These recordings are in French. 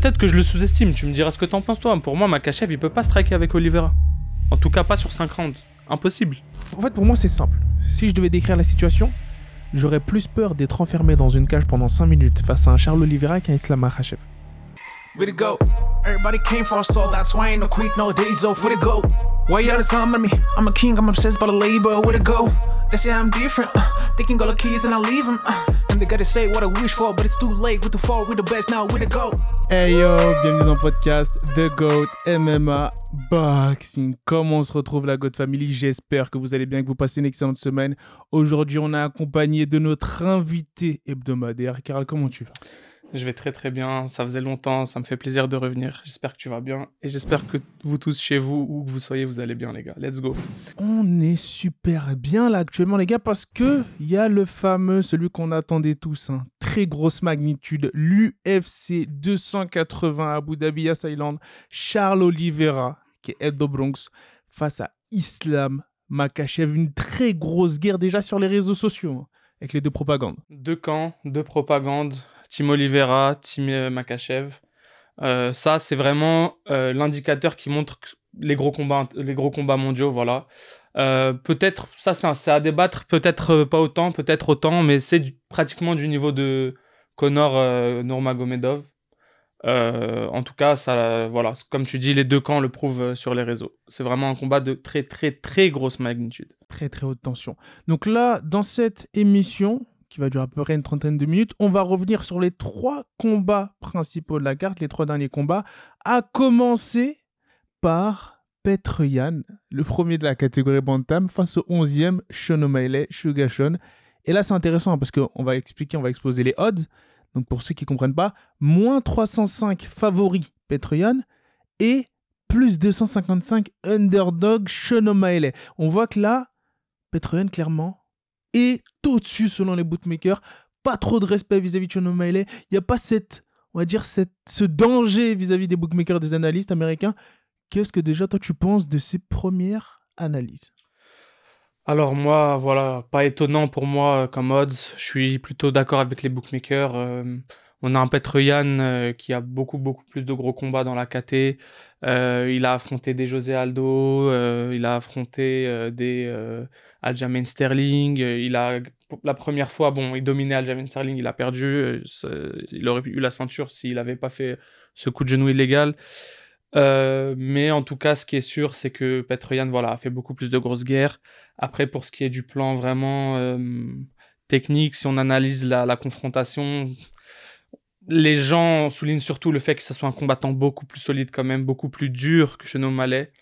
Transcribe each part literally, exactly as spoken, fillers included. Peut-être que je le sous-estime, tu me diras ce que t'en penses toi. Pour moi, Makhachev, il peut pas striker avec Oliveira. En tout cas, pas sur cinq rounds. Impossible. En fait, pour moi, c'est simple. Si je devais décrire la situation, j'aurais plus peur d'être enfermé dans une cage pendant cinq minutes face à un Charles Oliveira qu'un Islam Makhachev. Way to go. Everybody came for a soul, that's why ain't no quick, no days off. Way to go. Why y'all is on me? I'm a king, I'm obsessed by the label. Way to go. They say I'm different. Uh, they can go the keys and I leave them. Uh, and they gotta say what I wish for, but it's too late. With the fall, with the best now, with the go. Hey yo, bienvenue dans le podcast The Goat M M A Boxing. Comment on se retrouve la Goat Family? J'espère que vous allez bien, que vous passez une excellente semaine. Aujourd'hui, on est accompagné de notre invité hebdomadaire. Karl, comment tu vas? Je vais très très bien, ça faisait longtemps, ça me fait plaisir de revenir, j'espère que tu vas bien et j'espère que vous tous chez vous, où que vous soyez, vous allez bien les gars, let's go. On est super bien là actuellement les gars parce qu'il y a le fameux, celui qu'on attendait tous, hein, très grosse magnitude, l'U F C deux cent quatre-vingts à Abu Dhabi, Yas Island, Charles Oliveira, qui est Head of Bronx, face à Islam Makhachev, une très grosse guerre déjà sur les réseaux sociaux, hein, avec les deux propagandes. Deux camps, deux propagandes. Team Oliveira, Team Makhachev. Euh, ça, c'est vraiment euh, l'indicateur qui montre les gros combats, les gros combats mondiaux. Voilà. Euh, peut-être, ça, c'est, un, c'est à débattre. Peut-être euh, pas autant, peut-être autant, mais c'est du, pratiquement du niveau de Conor euh, Nurmagomedov. Euh, en tout cas, ça, voilà, comme tu dis, les deux camps le prouvent sur les réseaux. C'est vraiment un combat de très, très, très grosse magnitude. Très, très haute tension. Donc là, dans cette émission, qui va durer à peu près une trentaine de minutes. On va revenir sur les trois combats principaux de la carte, les trois derniers combats, à commencer par Petr Yan, le premier de la catégorie Bantam, face au onzième, Sean O'Malley, Sugar Sean. Et là, c'est intéressant parce qu'on va expliquer, on va exposer les odds. Donc, pour ceux qui ne comprennent pas, moins trois cent cinq favoris Petr Yan et plus deux cent cinquante-cinq underdog Sean O'Malley. On voit que là, Petr Yan, clairement, et au-dessus, selon les bookmakers, pas trop de respect vis-à-vis de Sean O'Malley. Il n'y a pas cette, on va dire, cette, ce danger vis-à-vis des bookmakers, des analystes américains. Qu'est-ce que déjà, toi, tu penses de ces premières analyses? Alors moi, voilà, pas étonnant pour moi comme odds. Je suis plutôt d'accord avec les bookmakers. Euh, on a un Petr Yan euh, qui a beaucoup, beaucoup plus de gros combats dans la K T. Euh, il a affronté des José Aldo, euh, il a affronté euh, des euh, Aljamain Sterling, euh, il a, la première fois, bon, il dominait Aljamain Sterling, il a perdu, euh, ça, il aurait eu la ceinture s'il n'avait pas fait ce coup de genou illégal. Euh, mais en tout cas, ce qui est sûr, c'est que Petr Yan, voilà, a fait beaucoup plus de grosses guerres. Après, pour ce qui est du plan vraiment euh, technique, si on analyse la, la confrontation... Les gens soulignent surtout le fait que ce soit un combattant beaucoup plus solide quand même, beaucoup plus dur que Sean O'Malley.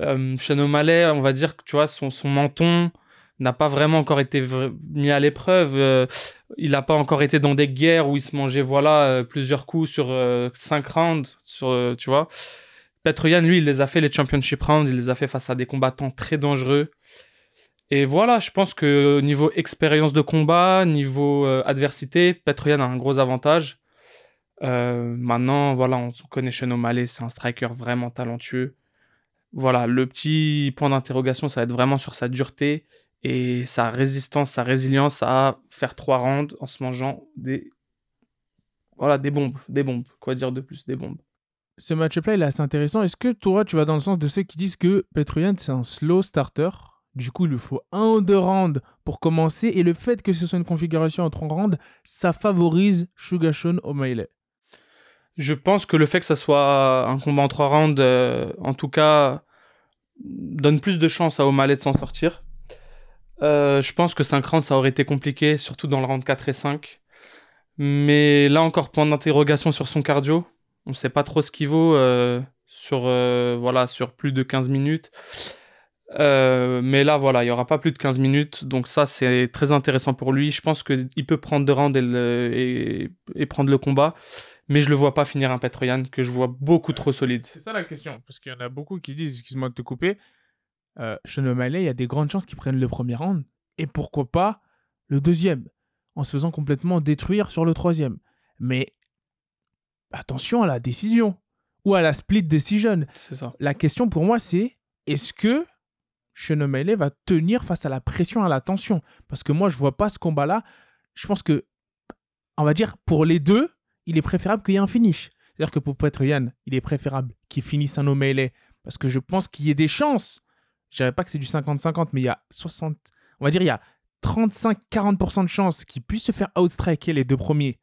Euh, Sean O'Malley, on va dire que tu vois, son, son menton n'a pas vraiment encore été v- mis à l'épreuve. Euh, il n'a pas encore été dans des guerres où il se mangeait voilà, euh, plusieurs coups sur euh, cinq rounds. Sur, euh, tu vois. Petr Yan, lui, il les a fait les championship rounds, il les a fait face à des combattants très dangereux. Et voilà, je pense que niveau expérience de combat, niveau euh, adversité, Petr Yan a un gros avantage. Euh, maintenant, voilà, on connaît Sean O'Malley, c'est un striker vraiment talentueux. Voilà, le petit point d'interrogation, ça va être vraiment sur sa dureté et sa résistance, sa résilience à faire trois rounds en se mangeant des, voilà, des bombes, des bombes. Quoi dire de plus, des bombes. Ce match-up-là, il est assez intéressant. Est-ce que toi, tu vas dans le sens de ceux qui disent que Petr Yan, c'est un slow starter? Du coup, il lui faut un ou deux rounds pour commencer. Et le fait que ce soit une configuration en trois rounds, ça favorise Sugar Sean O'Malley. Je pense que le fait que ça soit un combat en trois rounds, euh, en tout cas, donne plus de chance à O'Malley de s'en sortir. Euh, je pense que cinq rounds, ça aurait été compliqué, surtout dans le round quatre et cinq. Mais là encore, point d'interrogation sur son cardio. On ne sait pas trop ce qu'il vaut euh, sur, euh, voilà, sur plus de quinze minutes. Euh, mais là voilà, il n'y aura pas plus de quinze minutes, donc ça c'est très intéressant pour lui. Je pense qu'il peut prendre deux rounds et, le, et, et prendre le combat, mais je le vois pas finir un Petr Yan que je vois beaucoup euh, trop solide. C'est ça la question, parce qu'il y en a beaucoup qui disent, excuse-moi de te couper, euh, Sean O'Malley, il y a des grandes chances qu'ils prennent le premier round, et pourquoi pas le deuxième, en se faisant complètement détruire sur le troisième. Mais attention à la décision, ou à la split decision. C'est ça. La question pour moi c'est, est-ce que Sean O'Malley va tenir face à la pression, à la tension. Parce que moi, je ne vois pas ce combat-là. Je pense que, on va dire, pour les deux, il est préférable qu'il y ait un finish. C'est-à-dire que pour Petr Yan, il est préférable qu'il finisse un O'Malley parce que je pense qu'il y ait des chances. Je ne dirais pas que c'est du cinquante cinquante, mais il y a soixante... On va dire il y a trente-cinq à quarante pour cent de chances qu'il puisse se faire outstriker les deux premiers.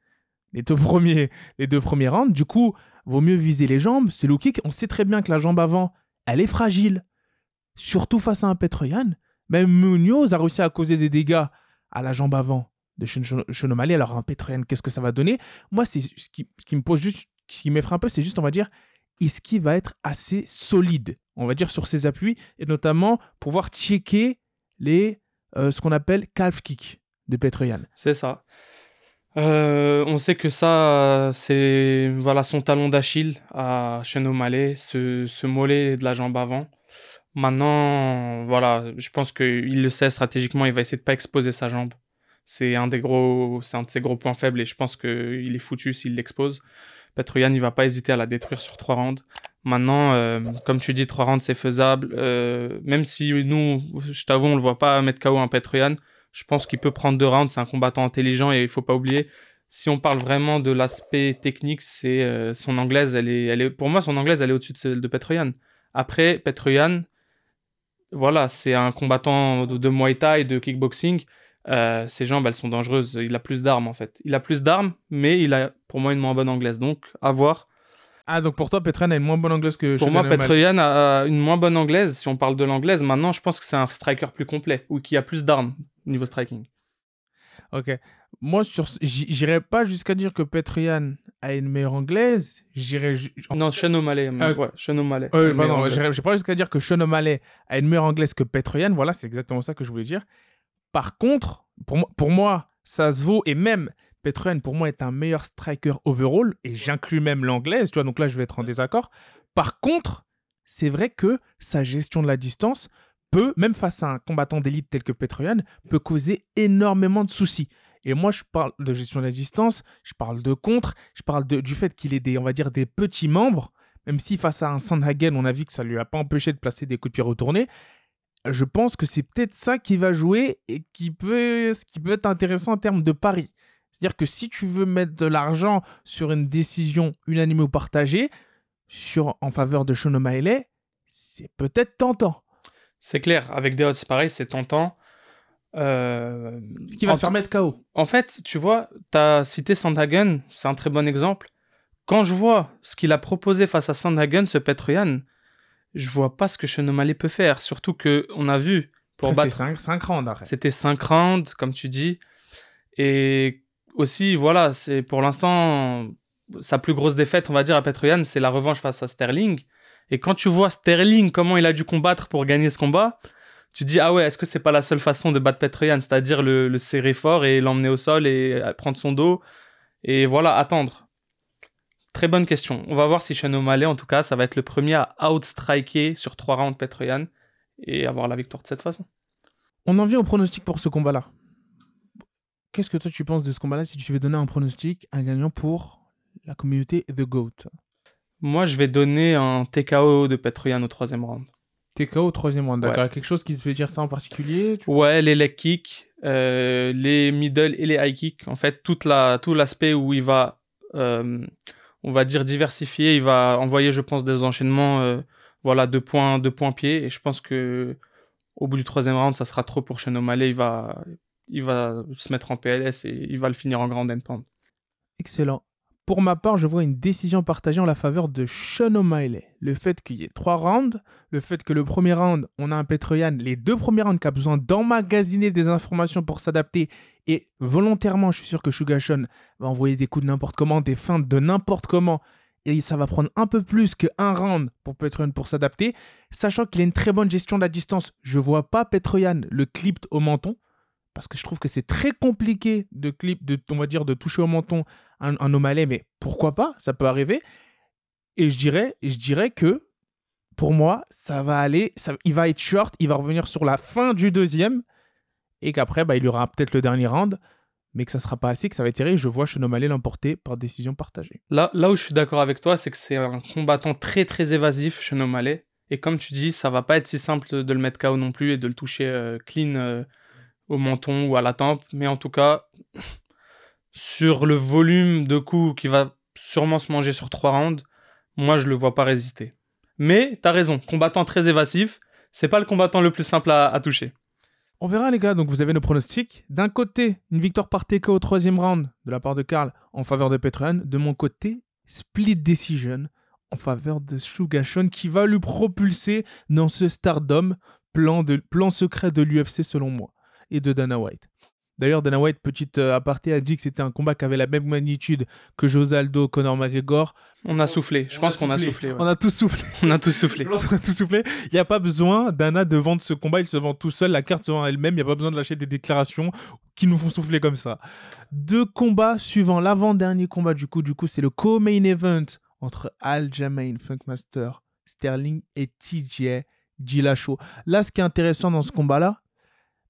Les deux premiers, les deux premiers rounds. Du coup, vaut mieux viser les jambes. C'est low kick. On sait très bien que la jambe avant, elle est fragile. Surtout face à un Petr Yan. Même Munoz a réussi à causer des dégâts à la jambe avant de Sean O'Malley. Alors un Petr Yan, qu'est-ce que ça va donner? Moi, c'est ce qui, ce qui me pose juste, ce qui m'effraie un peu, c'est juste, on va dire, est-ce qu'il va être assez solide, on va dire, sur ses appuis, et notamment pouvoir checker les, euh, ce qu'on appelle calf kick de Petr Yan. C'est ça. Euh, on sait que ça, c'est voilà, son talon d'Achille à Sean O'Malley, ce, ce mollet de la jambe avant. Maintenant, voilà, je pense qu'il le sait stratégiquement, il va essayer de ne pas exposer sa jambe. C'est un, des gros, c'est un de ses gros points faibles et je pense qu'il est foutu s'il l'expose. Petr Yan, il ne va pas hésiter à la détruire sur trois rounds. Maintenant, euh, comme tu dis, trois rounds, c'est faisable. Euh, même si nous, je t'avoue, on ne le voit pas mettre K O un Petr Yan, je pense qu'il peut prendre deux rounds. C'est un combattant intelligent et il ne faut pas oublier. Si on parle vraiment de l'aspect technique, c'est euh, son anglaise. Elle est, elle est, pour moi, son anglaise, elle est au-dessus de celle de Petr Yan. Après, Petr Yan, voilà, c'est un combattant de, de Muay Thai, de kickboxing. Euh, ses jambes, elles sont dangereuses. Il a plus d'armes, en fait. Il a plus d'armes, mais il a, pour moi, une moins bonne anglaise. Donc, à voir. Ah, donc pour toi, Petr Yan a une moins bonne anglaise que... Pour moi, Petr Yan a une moins bonne anglaise. Si on parle de l'anglaise, maintenant, je pense que c'est un striker plus complet ou qui a plus d'armes au niveau striking. Ok. Moi, sur... j'irais pas jusqu'à dire que Petr Yan a une meilleure anglaise. J'irais... Ju... Non, Sean O'Malley. Euh... Ouais, Sean O'Malley. Euh, pardon, j'irais pas jusqu'à dire que Sean O'Malley a une meilleure anglaise que Petr Yan. Voilà, c'est exactement ça que je voulais dire. Par contre, pour moi, pour moi, ça se vaut. Et même, Petr Yan, pour moi, est un meilleur striker overall. Et j'inclus même l'anglaise, tu vois. Donc là, je vais être en désaccord. Par contre, c'est vrai que sa gestion de la distance peut, même face à un combattant d'élite tel que Petr Yan, peut causer énormément de soucis. Et moi, je parle de gestion de la distance, je parle de contre, je parle de, du fait qu'il ait des, on va dire, des petits membres. Même si face à un Sandhagen, on a vu que ça ne lui a pas empêché de placer des coups de pied retournés. Je pense que c'est peut-être ça qui va jouer et qui peut, ce qui peut être intéressant en termes de pari. C'est-à-dire que si tu veux mettre de l'argent sur une décision unanime ou partagée sur, en faveur de Sean O'Malley, c'est peut-être tentant. C'est clair, avec des odds c'est pareil, c'est tentant. Euh... Ce qui va en... se faire mettre K O. En fait, tu vois, tu as cité Sandhagen, c'est un très bon exemple. Quand je vois ce qu'il a proposé face à Sandhagen, ce Petr Yan, je vois pas ce que Sean O'Malley peut faire. Surtout qu'on a vu... pour Après, battre... C'était cinq rounds après. C'était cinq rounds, comme tu dis. Et aussi, voilà, c'est pour l'instant, sa plus grosse défaite, on va dire, à Petr Yan, c'est la revanche face à Sterling. Et quand tu vois Sterling, comment il a dû combattre pour gagner ce combat, tu dis, ah ouais, est-ce que c'est pas la seule façon de battre Petr Yan, c'est-à-dire le, le serrer fort et l'emmener au sol et prendre son dos et voilà, attendre. Très bonne question. On va voir si Sean O'Malley, en tout cas, ça va être le premier à outstriker sur trois rounds Petr Yan et avoir la victoire de cette façon. On en vient au pronostic pour ce combat-là. Qu'est-ce que toi tu penses de ce combat-là si tu devais donner un pronostic, un gagnant pour la communauté The Goat? Moi, je vais donner un T K O de Petr Yan au troisième round. T K O au troisième round, d'accord. Ouais. Quelque chose qui te fait dire ça en particulier tu... Ouais, les leg kicks, euh, les middle et les high kicks. En fait, toute la, tout l'aspect où il va, euh, on va dire, diversifier. Il va envoyer, je pense, des enchaînements euh, voilà, de points de points pieds. Et je pense qu'au bout du troisième round, ça sera trop pour Sean O'Malley. Il va, il va se mettre en P L S et il va le finir en grand endpoint. Excellent. Pour ma part, je vois une décision partagée en la faveur de Sean O'Malley. Le fait qu'il y ait trois rounds, le fait que le premier round, on a un Petr Yan, les deux premiers rounds qui a besoin d'emmagasiner des informations pour s'adapter. Et volontairement, je suis sûr que Sugar Sean va envoyer des coups de n'importe comment, des feintes de n'importe comment. Et ça va prendre un peu plus qu'un round pour Petr Yan pour s'adapter. Sachant qu'il a une très bonne gestion de la distance, je ne vois pas Petr Yan le clip au menton. Parce que je trouve que c'est très compliqué de clip, de, on va dire, de toucher au menton un, un O'Malley, mais pourquoi pas, ça peut arriver. Et je dirais, je dirais que, pour moi, ça va aller, ça, il va être short, il va revenir sur la fin du deuxième, et qu'après, bah, il y aura peut-être le dernier round, mais que ça ne sera pas assez, que ça va être serré. Je vois Sean O'Malley l'emporter par décision partagée. Là, là où je suis d'accord avec toi, c'est que c'est un combattant très, très évasif, Sean O'Malley. Et comme tu dis, ça ne va pas être si simple de le mettre K O non plus et de le toucher euh, clean... Euh... au menton ou à la tempe, mais en tout cas, sur le volume de coups qui va sûrement se manger sur trois rounds. Moi, je le vois pas résister. Mais t'as raison, combattant très évasif, c'est pas le combattant le plus simple à, à toucher. On verra les gars, donc vous avez nos pronostics. D'un côté, une victoire par T K O au troisième round de la part de Karl en faveur de Petr Yan. De mon côté, split decision en faveur de Shugashon qui va lui propulser dans ce stardom, plan, de, plan secret de l'U F C selon moi et de Dana White. D'ailleurs, Dana White, petite euh, aparté, a dit que c'était un combat qui avait la même magnitude que José Aldo, Conor McGregor. On a soufflé. Je on pense a qu'on soufflé. a soufflé. Ouais. On a tous soufflé. on a tous soufflé. on a tous soufflé. Il n'y a pas besoin, Dana, de vendre ce combat. Il se vend tout seul. La carte se vend elle-même. Il n'y a pas besoin de lâcher des déclarations qui nous font souffler comme ça. Deux combats suivants. L'avant-dernier combat, du coup, du coup, c'est le co-main event entre Aljamain Funkmaster Sterling et T J Dillashaw. Là, ce qui est intéressant dans ce combat-là,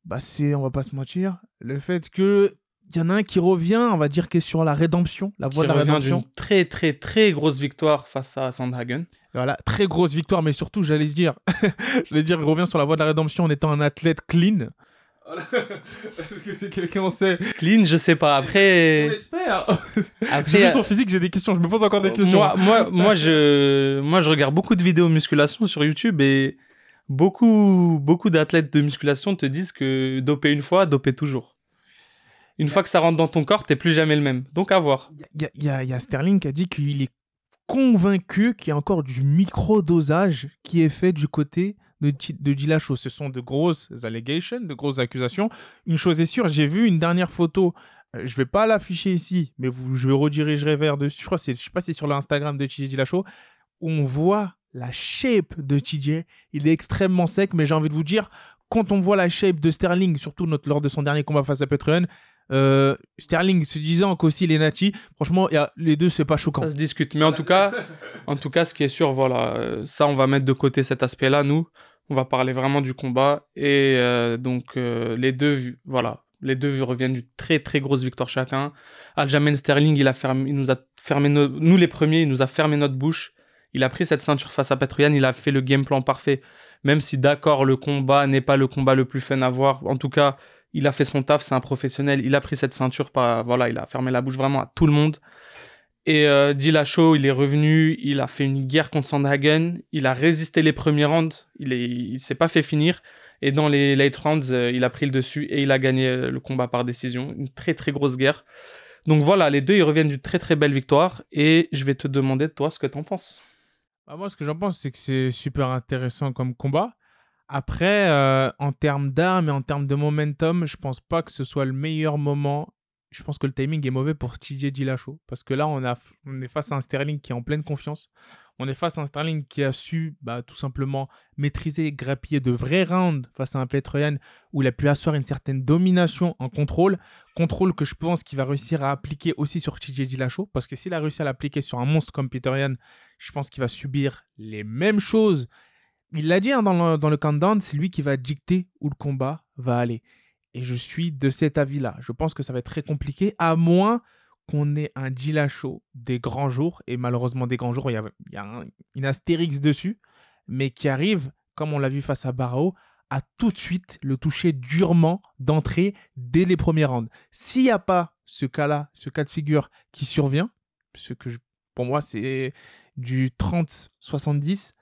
bah c'est, on va pas se mentir, le fait que il y en a un qui revient, on va dire, qui est sur la rédemption, la voie de la rédemption. D'une très très très grosse victoire face à Sandhagen. Voilà, très grosse victoire, mais surtout, j'allais dire, j'allais dire, il revient sur la voie de la rédemption en étant un athlète clean. Est-ce que c'est quelqu'un on sait clean, je sais pas. Après, on espère. Après, j'ai vu son physique, j'ai des questions, je me pose encore des questions. Moi, moi, moi je, moi, je regarde beaucoup de vidéos musculation sur YouTube et. Beaucoup, beaucoup d'athlètes de musculation te disent que doper une fois, doper toujours. Une yeah. fois que ça rentre dans ton corps, t'es plus jamais le même. Donc à voir. Il y, y, y a Sterling qui a dit qu'il est convaincu qu'il y a encore du micro-dosage qui est fait du côté de, de Dillashaw. Ce sont de grosses allegations, de grosses accusations. Une chose est sûre, j'ai vu une dernière photo. Euh, je ne vais pas l'afficher ici, mais vous, je redirigerai vers dessus. Je crois, c'est, je sais pas si c'est sur l'Instagram de T J Dillashaw. On voit la shape de T J, il est extrêmement sec, mais j'ai envie de vous dire, quand on voit la shape de Sterling, surtout notre, lors de son dernier combat face à Petr Yan, euh, Sterling se disant qu'aussi il est nati, franchement, y a, les deux, c'est pas choquant. Ça se discute, mais en tout cas, en tout cas, ce qui est sûr, voilà, ça, on va mettre de côté cet aspect-là, nous, on va parler vraiment du combat, et euh, donc euh, les deux, voilà, les deux reviennent d'une très très grosse victoire chacun. Aljamain Sterling, il a fermé, il nous a fermé, no- nous les premiers, il nous a fermé notre bouche. Il a pris cette ceinture face à Petr Yan, il a fait le game plan parfait. Même si, d'accord, le combat n'est pas le combat le plus fun à voir, en tout cas, il a fait son taf, c'est un professionnel. Il a pris cette ceinture, pas, voilà, il a fermé la bouche vraiment à tout le monde. Et euh, Dillashaw, il est revenu, il a fait une guerre contre Sandhagen, il a résisté les premiers rounds, il, est, il s'est pas fait finir. Et dans les late rounds, euh, il a pris le dessus et il a gagné le combat par décision. Une très très grosse guerre. Donc voilà, les deux, ils reviennent d'une très très belle victoire. Et je vais te demander, toi, ce que t'en penses. Ah, moi, ce que j'en pense, c'est que c'est super intéressant comme combat. Après, euh, en termes d'armes et en termes de momentum, je pense pas que ce soit le meilleur moment. Je pense que le timing est mauvais pour T J Dillashaw. Parce que là, on, a, on est face à un Sterling qui est en pleine confiance. On est face à un Sterling qui a su bah, tout simplement maîtriser et grappiller de vrais rounds face à un Petr Yan où il a pu asseoir une certaine domination en contrôle. Contrôle que je pense qu'il va réussir à appliquer aussi sur T J Dillashaw. Parce que s'il a réussi à l'appliquer sur un monstre comme Petr Yan, je pense qu'il va subir les mêmes choses. Il l'a dit hein, dans, le, dans le countdown, c'est lui qui va dicter où le combat va aller. Et je suis de cet avis-là. Je pense que ça va être très compliqué, à moins qu'on ait un Dillashaw des grands jours. Et malheureusement, des grands jours, il y a, il y a un, une astérix dessus, mais qui arrive, comme on l'a vu face à Barão, à tout de suite le toucher durement d'entrée dès les premiers rounds. S'il n'y a pas ce cas-là, ce cas de figure qui survient, ce que je, pour moi, c'est du trente soixante-dix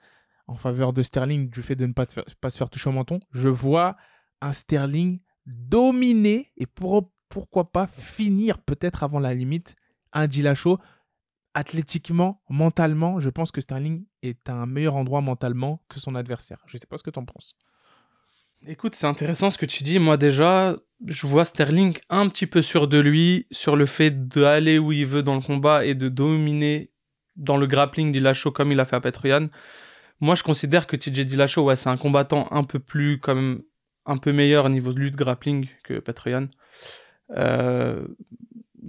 en faveur de Sterling, du fait de ne pas, te faire, pas se faire toucher au menton, je vois un Sterling dominer et pour, pourquoi pas finir peut-être avant la limite un Dillashaw. Athlétiquement, mentalement, je pense que Sterling est à un meilleur endroit mentalement que son adversaire. Je ne sais pas ce que tu en penses. Écoute, c'est intéressant ce que tu dis. Moi déjà, je vois Sterling un petit peu sûr de lui sur le fait d'aller où il veut dans le combat et de dominer dans le grappling Dillashaw comme il a fait à Petr Yan. Moi, je considère que T J Dillashaw, ouais, c'est un combattant un peu plus comme un peu meilleur au niveau de lutte grappling que Petr Yan. Euh,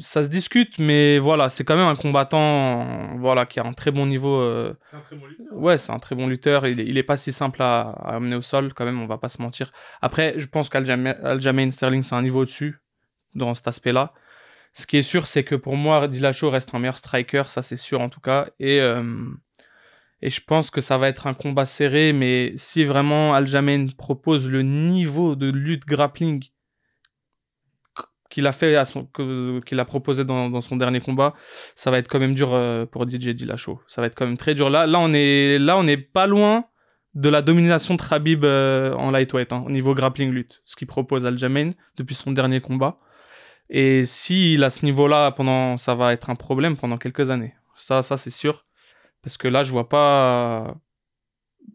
ça se discute, mais voilà, c'est quand même un combattant voilà, qui a un très bon niveau. Euh... C'est un très bon lutteur. Ouais, c'est un très bon lutteur. Il est, il est pas si simple à, à amener au sol, quand même, on va pas se mentir. Après, je pense qu'Aljamain Sterling, c'est un niveau au-dessus dans cet aspect-là. Ce qui est sûr, c'est que pour moi, Dillashaw reste un meilleur striker, ça c'est sûr en tout cas. Et... Euh... Et je pense que ça va être un combat serré, mais si vraiment Aljamain propose le niveau de lutte grappling qu'il a fait à son, que, qu'il a proposé dans, dans son dernier combat, ça va être quand même dur pour D J Dillashaw. Ça va être quand même très dur. Là, là on est là, on est pas loin de la domination de Khabib euh, en lightweight, hein, au niveau grappling lutte, ce qu'il propose Aljamain depuis son dernier combat. Et s'il a ce niveau-là, pendant, ça va être un problème pendant quelques années. Ça, ça c'est sûr. Parce que là, je vois pas...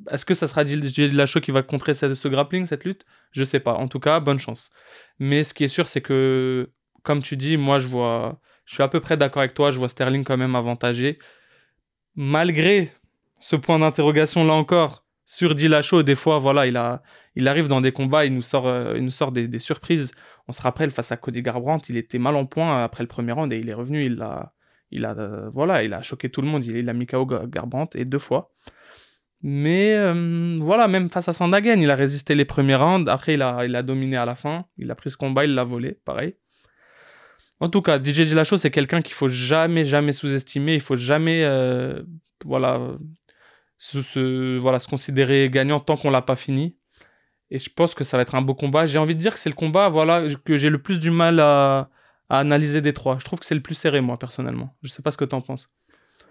Est-ce que ça sera D J Dillashaw qui va contrer ce, ce grappling, cette lutte ? Je sais pas. En tout cas, bonne chance. Mais ce qui est sûr, c'est que, comme tu dis, moi, je vois... Je suis à peu près d'accord avec toi. Je vois Sterling quand même avantagé. Malgré ce point d'interrogation, là encore, sur Dillashaw, des fois, voilà, il, a, il arrive dans des combats, il nous sort, euh, il nous sort des, des surprises. On se rappelle, face à Cody Garbrandt, il était mal en point après le premier round et il est revenu, il a, il a, euh, voilà, il a choqué tout le monde, il, il a mis K O Garbrandt, et deux fois. Mais euh, voilà, même face à Sandhagen, il a résisté les premiers rounds, après il a, il a dominé à la fin, il a pris ce combat, il l'a volé, pareil. En tout cas, D J Dillashaw, c'est quelqu'un qu'il ne faut jamais, jamais sous-estimer, il ne faut jamais... Euh, voilà... Se, se, voilà, se considérer gagnant tant qu'on l'a pas fini, et je pense que ça va être un beau combat. J'ai envie de dire que c'est le combat, voilà, que j'ai le plus du mal à, à analyser des trois. Je trouve que c'est le plus serré, moi, personnellement. Je sais pas ce que t'en penses.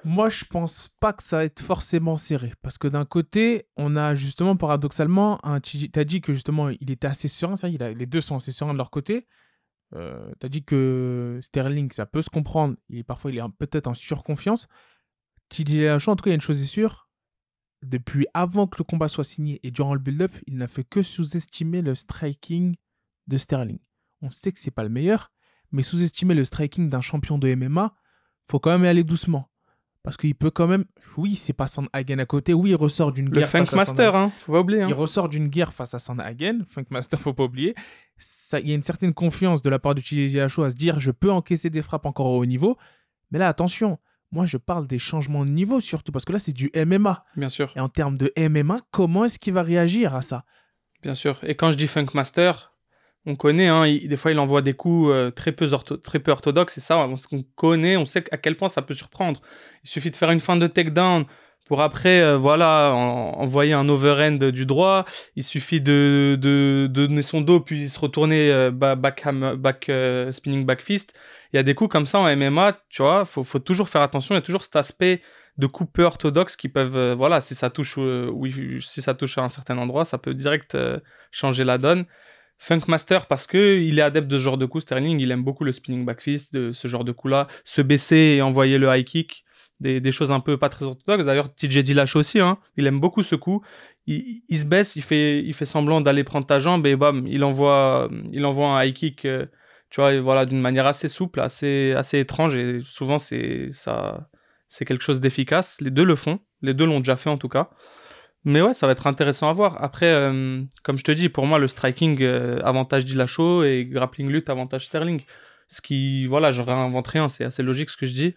Moi, je pense pas que ça va être forcément serré, parce que d'un côté, on a justement, paradoxalement, un... t'as dit que justement il était assez serein, ça, il a... les deux sont assez sereins de leur côté. Euh, t'as dit que Sterling, ça peut se comprendre, il, parfois il est un... peut-être en surconfiance. T J Dillashaw, en tout cas, il y a une chose est sûre, depuis avant que le combat soit signé et durant le build-up, il n'a fait que sous-estimer le striking de Sterling. On sait que c'est pas le meilleur, mais sous-estimer le striking d'un champion de M M A, faut quand même y aller doucement. Parce qu'il peut quand même... Oui, c'est pas Sandhagen à côté. Oui, il ressort d'une guerre face à Sandhagen. Le Funkmaster, hein, faut pas oublier. Hein. Il ressort d'une guerre face à Sandhagen. Funkmaster, faut pas oublier. Ça, il y a une certaine confiance de la part du T J Dillashaw à se dire « Je peux encaisser des frappes encore au haut niveau. » Mais là, attention, moi, je parle des changements de niveau, surtout, parce que là, c'est du M M A. Bien sûr. Et en termes de M M A, comment est-ce qu'il va réagir à ça ? Bien sûr. Et quand je dis Funkmaster, on connaît, hein, il, des fois, il envoie des coups euh, très, peu ortho- très peu orthodoxes, et ça, on, on connaît, on sait à quel point ça peut surprendre. Il suffit de faire une fin de takedown pour après, euh, voilà, en, envoyer un overhand du droit. Il suffit de, de, de donner son dos, puis se retourner euh, back, ham, back euh, spinning back fist. Il y a des coups comme ça en M M A, tu vois, il faut, faut toujours faire attention. Il y a toujours cet aspect de coups peu orthodoxes qui peuvent, euh, voilà, si ça, touche, euh, oui, si ça touche à un certain endroit, ça peut direct euh, changer la donne. Funkmaster, parce qu'il est adepte de ce genre de coups, Sterling, il aime beaucoup le spinning back fist, de ce genre de coups-là, se baisser et envoyer le high kick. Des, des choses un peu pas très orthodoxes. D'ailleurs, T J Dillashaw aussi, hein, il aime beaucoup ce coup. Il, il se baisse, il fait, il fait semblant d'aller prendre ta jambe et bam, il envoie, il envoie un high kick, euh, tu vois, voilà, d'une manière assez souple, assez, assez étrange. Et souvent, c'est, ça, c'est quelque chose d'efficace. Les deux le font. Les deux l'ont déjà fait, en tout cas. Mais ouais, ça va être intéressant à voir. Après, euh, comme je te dis, pour moi, le striking euh, avantage Dillashaw et grappling lutte avantage Sterling. Ce qui, voilà, je réinvente rien. C'est assez logique ce que je dis.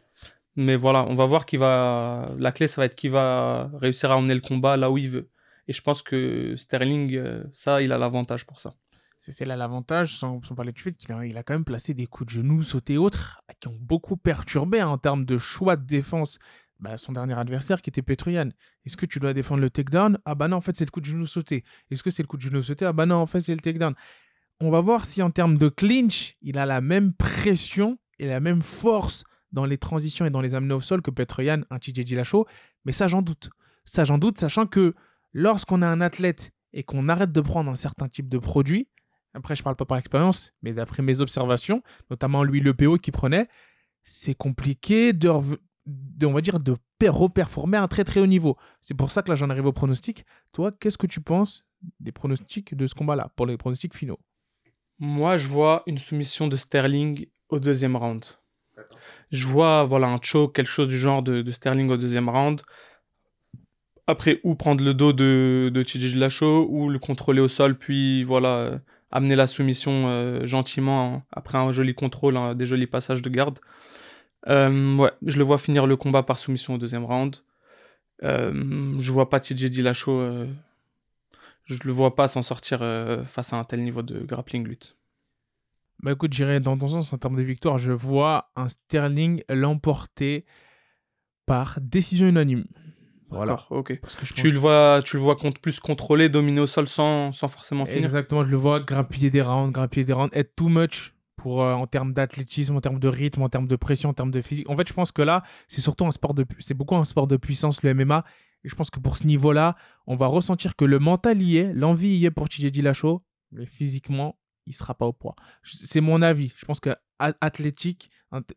Mais voilà, on va voir qui va... La clé, ça va être qui va réussir à emmener le combat là où il veut. Et je pense que Sterling, ça, il a l'avantage pour ça. C'est, c'est là l'avantage, sans, sans parler de fait qu'il a, il a quand même placé des coups de genoux, sautés et autres, qui ont beaucoup perturbé hein, en termes de choix de défense. Bah, son dernier adversaire qui était Petr Yan. Est-ce que tu dois défendre le takedown ? Ah bah non, en fait, c'est le coup de genou sauté. Est-ce que c'est le coup de genou sauté ? Ah bah non, en fait, c'est le takedown. On va voir si en termes de clinch, il a la même pression et la même force dans les transitions et dans les amener au sol que Petr Yan, un T J Dillashaw, mais ça j'en doute. Ça j'en doute, sachant que lorsqu'on a un athlète et qu'on arrête de prendre un certain type de produit, après je parle pas par expérience, mais d'après mes observations, notamment lui le P O qu'il prenait, c'est compliqué de, rev... de on va dire de reperformer à un très très haut niveau. C'est pour ça que là j'en arrive au pronostic. Toi, qu'est-ce que tu penses des pronostics de ce combat-là, pour les pronostics finaux ? Moi, je vois une soumission de Sterling au deuxième round. Je vois voilà, un choke, quelque chose du genre de, de Sterling au deuxième round. Après, ou prendre le dos de, de T J Dillashaw, ou le contrôler au sol, puis voilà, euh, amener la soumission euh, gentiment hein, après un joli contrôle, hein, des jolis passages de garde. Euh, ouais, je le vois finir le combat par soumission au deuxième round. Euh, je vois pas T J Dillashaw, euh, je le vois pas s'en sortir euh, face à un tel niveau de grappling lutte. Bah écoute, j'irai dans ton sens en termes de victoire. Je vois un Sterling l'emporter par décision unanime. Voilà. D'accord, ok. Parce que je tu, pense... le vois, tu le vois plus contrôlé, dominer au sol sans, sans forcément finir. Exactement, je le vois grappiller des rounds, grappiller des rounds, être too much. pour, euh, en termes d'athlétisme, en termes de rythme, en termes de pression, en termes de physique. En fait, je pense que là, c'est surtout un sport de, c'est beaucoup un sport de puissance, le M M A. Et je pense que pour ce niveau-là, on va ressentir que le mental y est, l'envie y est pour T J Dillashaw, mais physiquement, il ne sera pas au poids. C'est mon avis. Je pense que athlétique,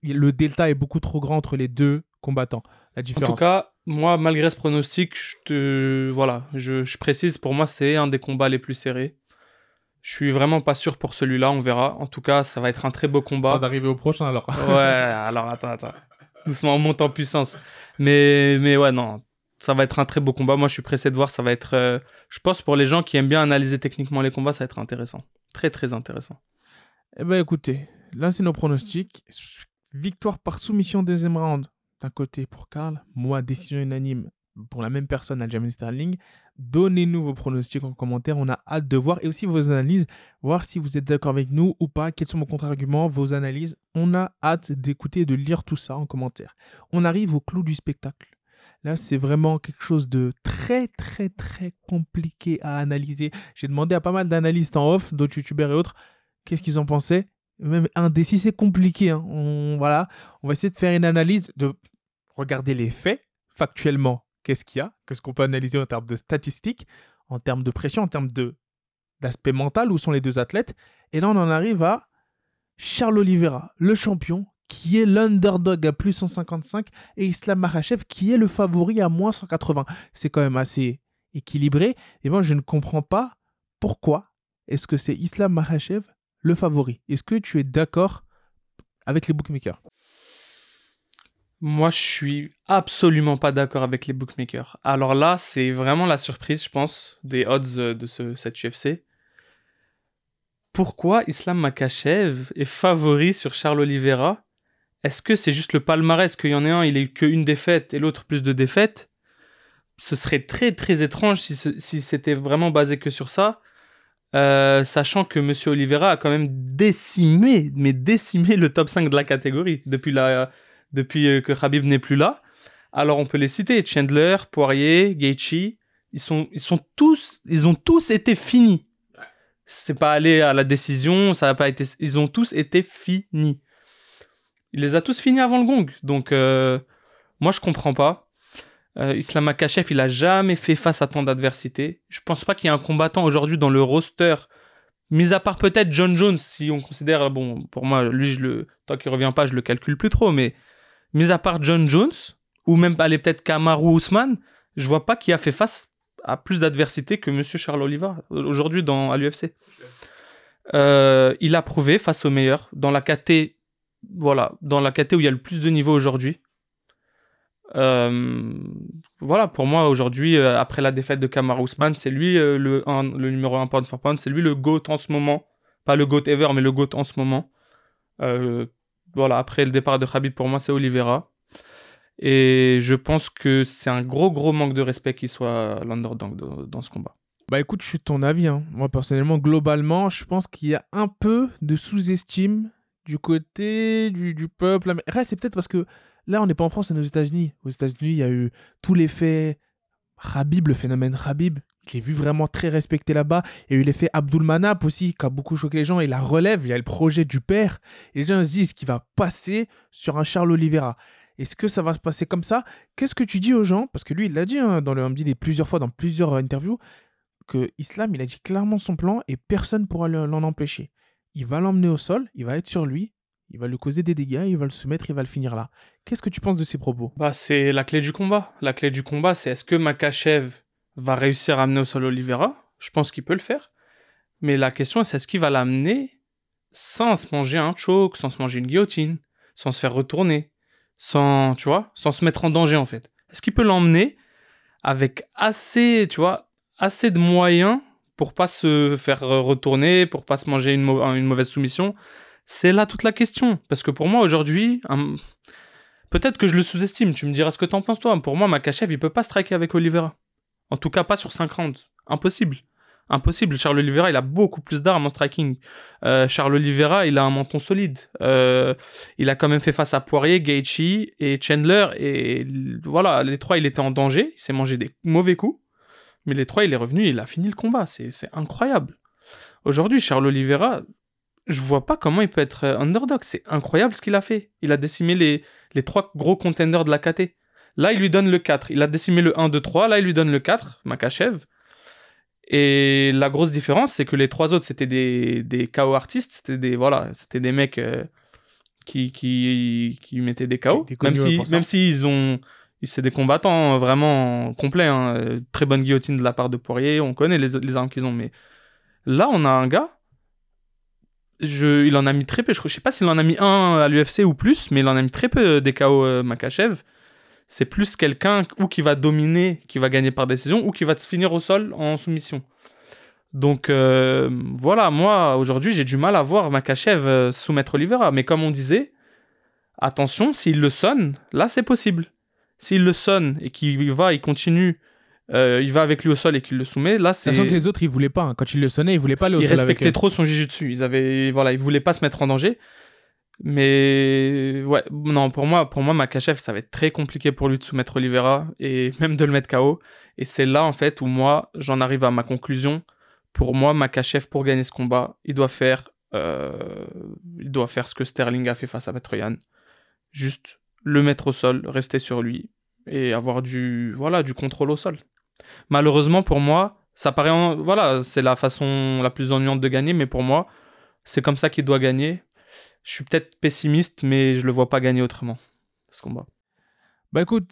le delta est beaucoup trop grand entre les deux combattants. La différence. En tout cas, moi, malgré ce pronostic, je, te... voilà, je, je précise, pour moi, c'est un des combats les plus serrés. Je suis vraiment pas sûr pour celui-là, on verra. En tout cas, ça va être un très beau combat. Pas d'arriver au prochain, alors. Ouais, alors attends, attends. Doucement, on monte en puissance. Mais, mais ouais, non, ça va être un très beau combat. Moi, je suis pressé de voir. Ça va être, euh, je pense, pour les gens qui aiment bien analyser techniquement les combats, ça va être intéressant. Très, très intéressant. Eh ben, écoutez, là, c'est nos pronostics. Victoire par soumission deuxième round, d'un côté pour Karl. Moi, décision unanime pour la même personne, Aljamain Sterling. Donnez-nous vos pronostics en commentaire, on a hâte de voir, et aussi vos analyses, voir si vous êtes d'accord avec nous ou pas, quels sont vos contre-arguments, vos analyses. On a hâte d'écouter et de lire tout ça en commentaire. On arrive au clou du spectacle. Là, c'est vraiment quelque chose de très, très, très compliqué à analyser. J'ai demandé à pas mal d'analystes en off, d'autres youtubeurs et autres, qu'est-ce qu'ils en pensaient. Même indécis, c'est compliqué. Hein. On, voilà. on va essayer de faire une analyse, de regarder les faits factuellement. Qu'est-ce qu'il y a? Qu'est-ce qu'on peut analyser en termes de statistiques, en termes de pression, en termes de, d'aspect mental? Où sont les deux athlètes? Et là, on en arrive à Charles Oliveira, le champion, qui est l'underdog à plus cent cinquante-cinq, et Islam Makhachev, qui est le favori à moins cent quatre-vingts. C'est quand même assez équilibré. Et moi, je ne comprends pas pourquoi est-ce que c'est Islam Makhachev le favori. Est-ce que tu es d'accord avec les bookmakers? Moi, je suis absolument pas d'accord avec les bookmakers. Alors là, c'est vraiment la surprise, je pense, des odds de ce, cette U F C. Pourquoi Islam Makhachev est favori sur Charles Oliveira? Est-ce que c'est juste le palmarès, qu'il y en a un, il n'a eu qu'une défaite et l'autre plus de défaites? Ce serait très très étrange si, ce, si c'était vraiment basé que sur ça, euh, sachant que M. Oliveira a quand même décimé, mais décimé le top cinq de la catégorie depuis la... Depuis que Khabib n'est plus là. Alors on peut les citer, Chandler, Poirier, Gaethje, ils sont, ils sont tous, ils ont tous été finis. C'est pas allé à la décision, ça a pas été, ils ont tous été finis. Il les a tous finis avant le gong. Donc euh, moi je comprends pas. Euh, Islam Makhachev, il a jamais fait face à tant d'adversité. Je pense pas qu'il y ait un combattant aujourd'hui dans le roster, mis à part peut-être Jon Jones, si on considère, bon pour moi lui je le, tant qu'il revient pas je le calcule plus trop, mais mis à part Jon Jones, ou même aller peut-être Kamaru Usman, je vois pas qui a fait face à plus d'adversité que M. Charles Oliveira aujourd'hui dans, à l'U F C. Euh, il a prouvé face aux meilleurs, dans la caté, voilà, dans la caté où il y a le plus de niveau aujourd'hui. Euh, voilà, pour moi aujourd'hui, euh, après la défaite de Kamaru Usman, c'est lui euh, le, un, le numéro un pound for pound, c'est lui le GOAT en ce moment. Pas le GOAT ever, mais le GOAT en ce moment. Euh, Voilà, après le départ de Khabib, pour moi, c'est Oliveira. Et je pense que c'est un gros, gros manque de respect qu'il soit l'underdog dans, dans ce combat. Bah écoute, je suis de ton avis. Hein. Moi, personnellement, globalement, je pense qu'il y a un peu de sous-estime du côté du, du peuple. Ouais, c'est peut-être parce que là, on n'est pas en France, on est aux États-Unis. Aux États-Unis, il y a eu tous les faits. Khabib, le phénomène Khabib, je l'ai vu vraiment très respecté là-bas. Il y a eu l'effet Abdulmanap aussi, qui a beaucoup choqué les gens. Il la relève, il y a le projet du père. Et les gens se disent qu'il va passer sur un Charles Oliveira. Est-ce que ça va se passer comme ça? Qu'est-ce que tu dis aux gens? Parce que lui, il l'a dit, hein, dans le M D D plusieurs fois, dans plusieurs interviews, que Islam, il a dit clairement son plan et personne ne pourra l'en empêcher. Il va l'emmener au sol, il va être sur lui, il va lui causer des dégâts, il va le soumettre, il va le finir là. Qu'est-ce que tu penses de ces propos? Bah, c'est la clé du combat. La clé du combat, c'est est-ce que Makhachev va réussir à amener au sol Oliveira? Je pense qu'il peut le faire. Mais la question, c'est est-ce qu'il va l'amener sans se manger un choke, sans se manger une guillotine, sans se faire retourner, sans, tu vois, sans se mettre en danger, en fait. Est-ce qu'il peut l'emmener avec assez, tu vois, assez de moyens pour pas se faire retourner, pour pas se manger une, mau- une mauvaise soumission? C'est là toute la question. Parce que pour moi, aujourd'hui, un... peut-être que je le sous-estime. Tu me diras ce que t'en penses, toi. Pour moi, Makhachev, il peut pas striker avec Oliveira. En tout cas, pas sur cinq rounds. Impossible. Impossible. Charles Oliveira, il a beaucoup plus d'armes en striking. Euh, Charles Oliveira, il a un menton solide. Euh, il a quand même fait face à Poirier, Gaethje et Chandler. Et voilà, les trois, il était en danger. Il s'est mangé des mauvais coups. Mais les trois, il est revenu et il a fini le combat. C'est, c'est incroyable. Aujourd'hui, Charles Oliveira... je vois pas comment il peut être underdog. C'est incroyable ce qu'il a fait. Il a décimé les, les trois gros contenders de la K T. Là, il lui donne le quatre. Il a décimé le un, deux, trois. Là, il lui donne le quatre, Makhachev. Et la grosse différence, c'est que les trois autres, c'était des, des K O artistes. C'était des, voilà, c'était des mecs euh, qui, qui, qui mettaient des K O. Même si, même si ils ont... C'est des combattants vraiment complets. Hein. Très bonne guillotine de la part de Poirier. On connaît les, les armes qu'ils ont. Mais là, on a un gars... Je, il en a mis très peu. Je ne sais pas s'il en a mis un à l'U F C ou plus, mais il en a mis très peu des K O euh, Makhachev. C'est plus quelqu'un ou qui va dominer, qui va gagner par décision, ou qui va se finir au sol en soumission. Donc euh, voilà, moi, aujourd'hui, j'ai du mal à voir Makhachev euh, soumettre Oliveira. Mais comme on disait, attention, s'il le sonne, là, c'est possible. S'il le sonne et qu'il va, il continue, euh, il va avec lui au sol et qu'il le soumet, là c'est... De toute façon que les autres, ils ne voulaient pas. Hein. Quand il le sonnait, ils ne voulaient pas aller au sol avec lui. Ils respectaient trop son jiu-jitsu. Ils avaient, voilà, ils ne voulaient pas se mettre en danger. Mais ouais, non, pour moi, pour moi, Makhachev, ça va être très compliqué pour lui de soumettre Oliveira et même de le mettre K O. Et c'est là, en fait, où moi, j'en arrive à ma conclusion. Pour moi, Makhachev, pour gagner ce combat, il doit faire, euh, il doit faire ce que Sterling a fait face à Petr Yan. Juste... le mettre au sol, rester sur lui et avoir du, voilà, du contrôle au sol. Malheureusement, pour moi, ça paraît en... voilà, c'est la façon la plus ennuyante de gagner, mais pour moi, c'est comme ça qu'il doit gagner. Je suis peut-être pessimiste, mais je le vois pas gagner autrement, ce combat. Bah écoute,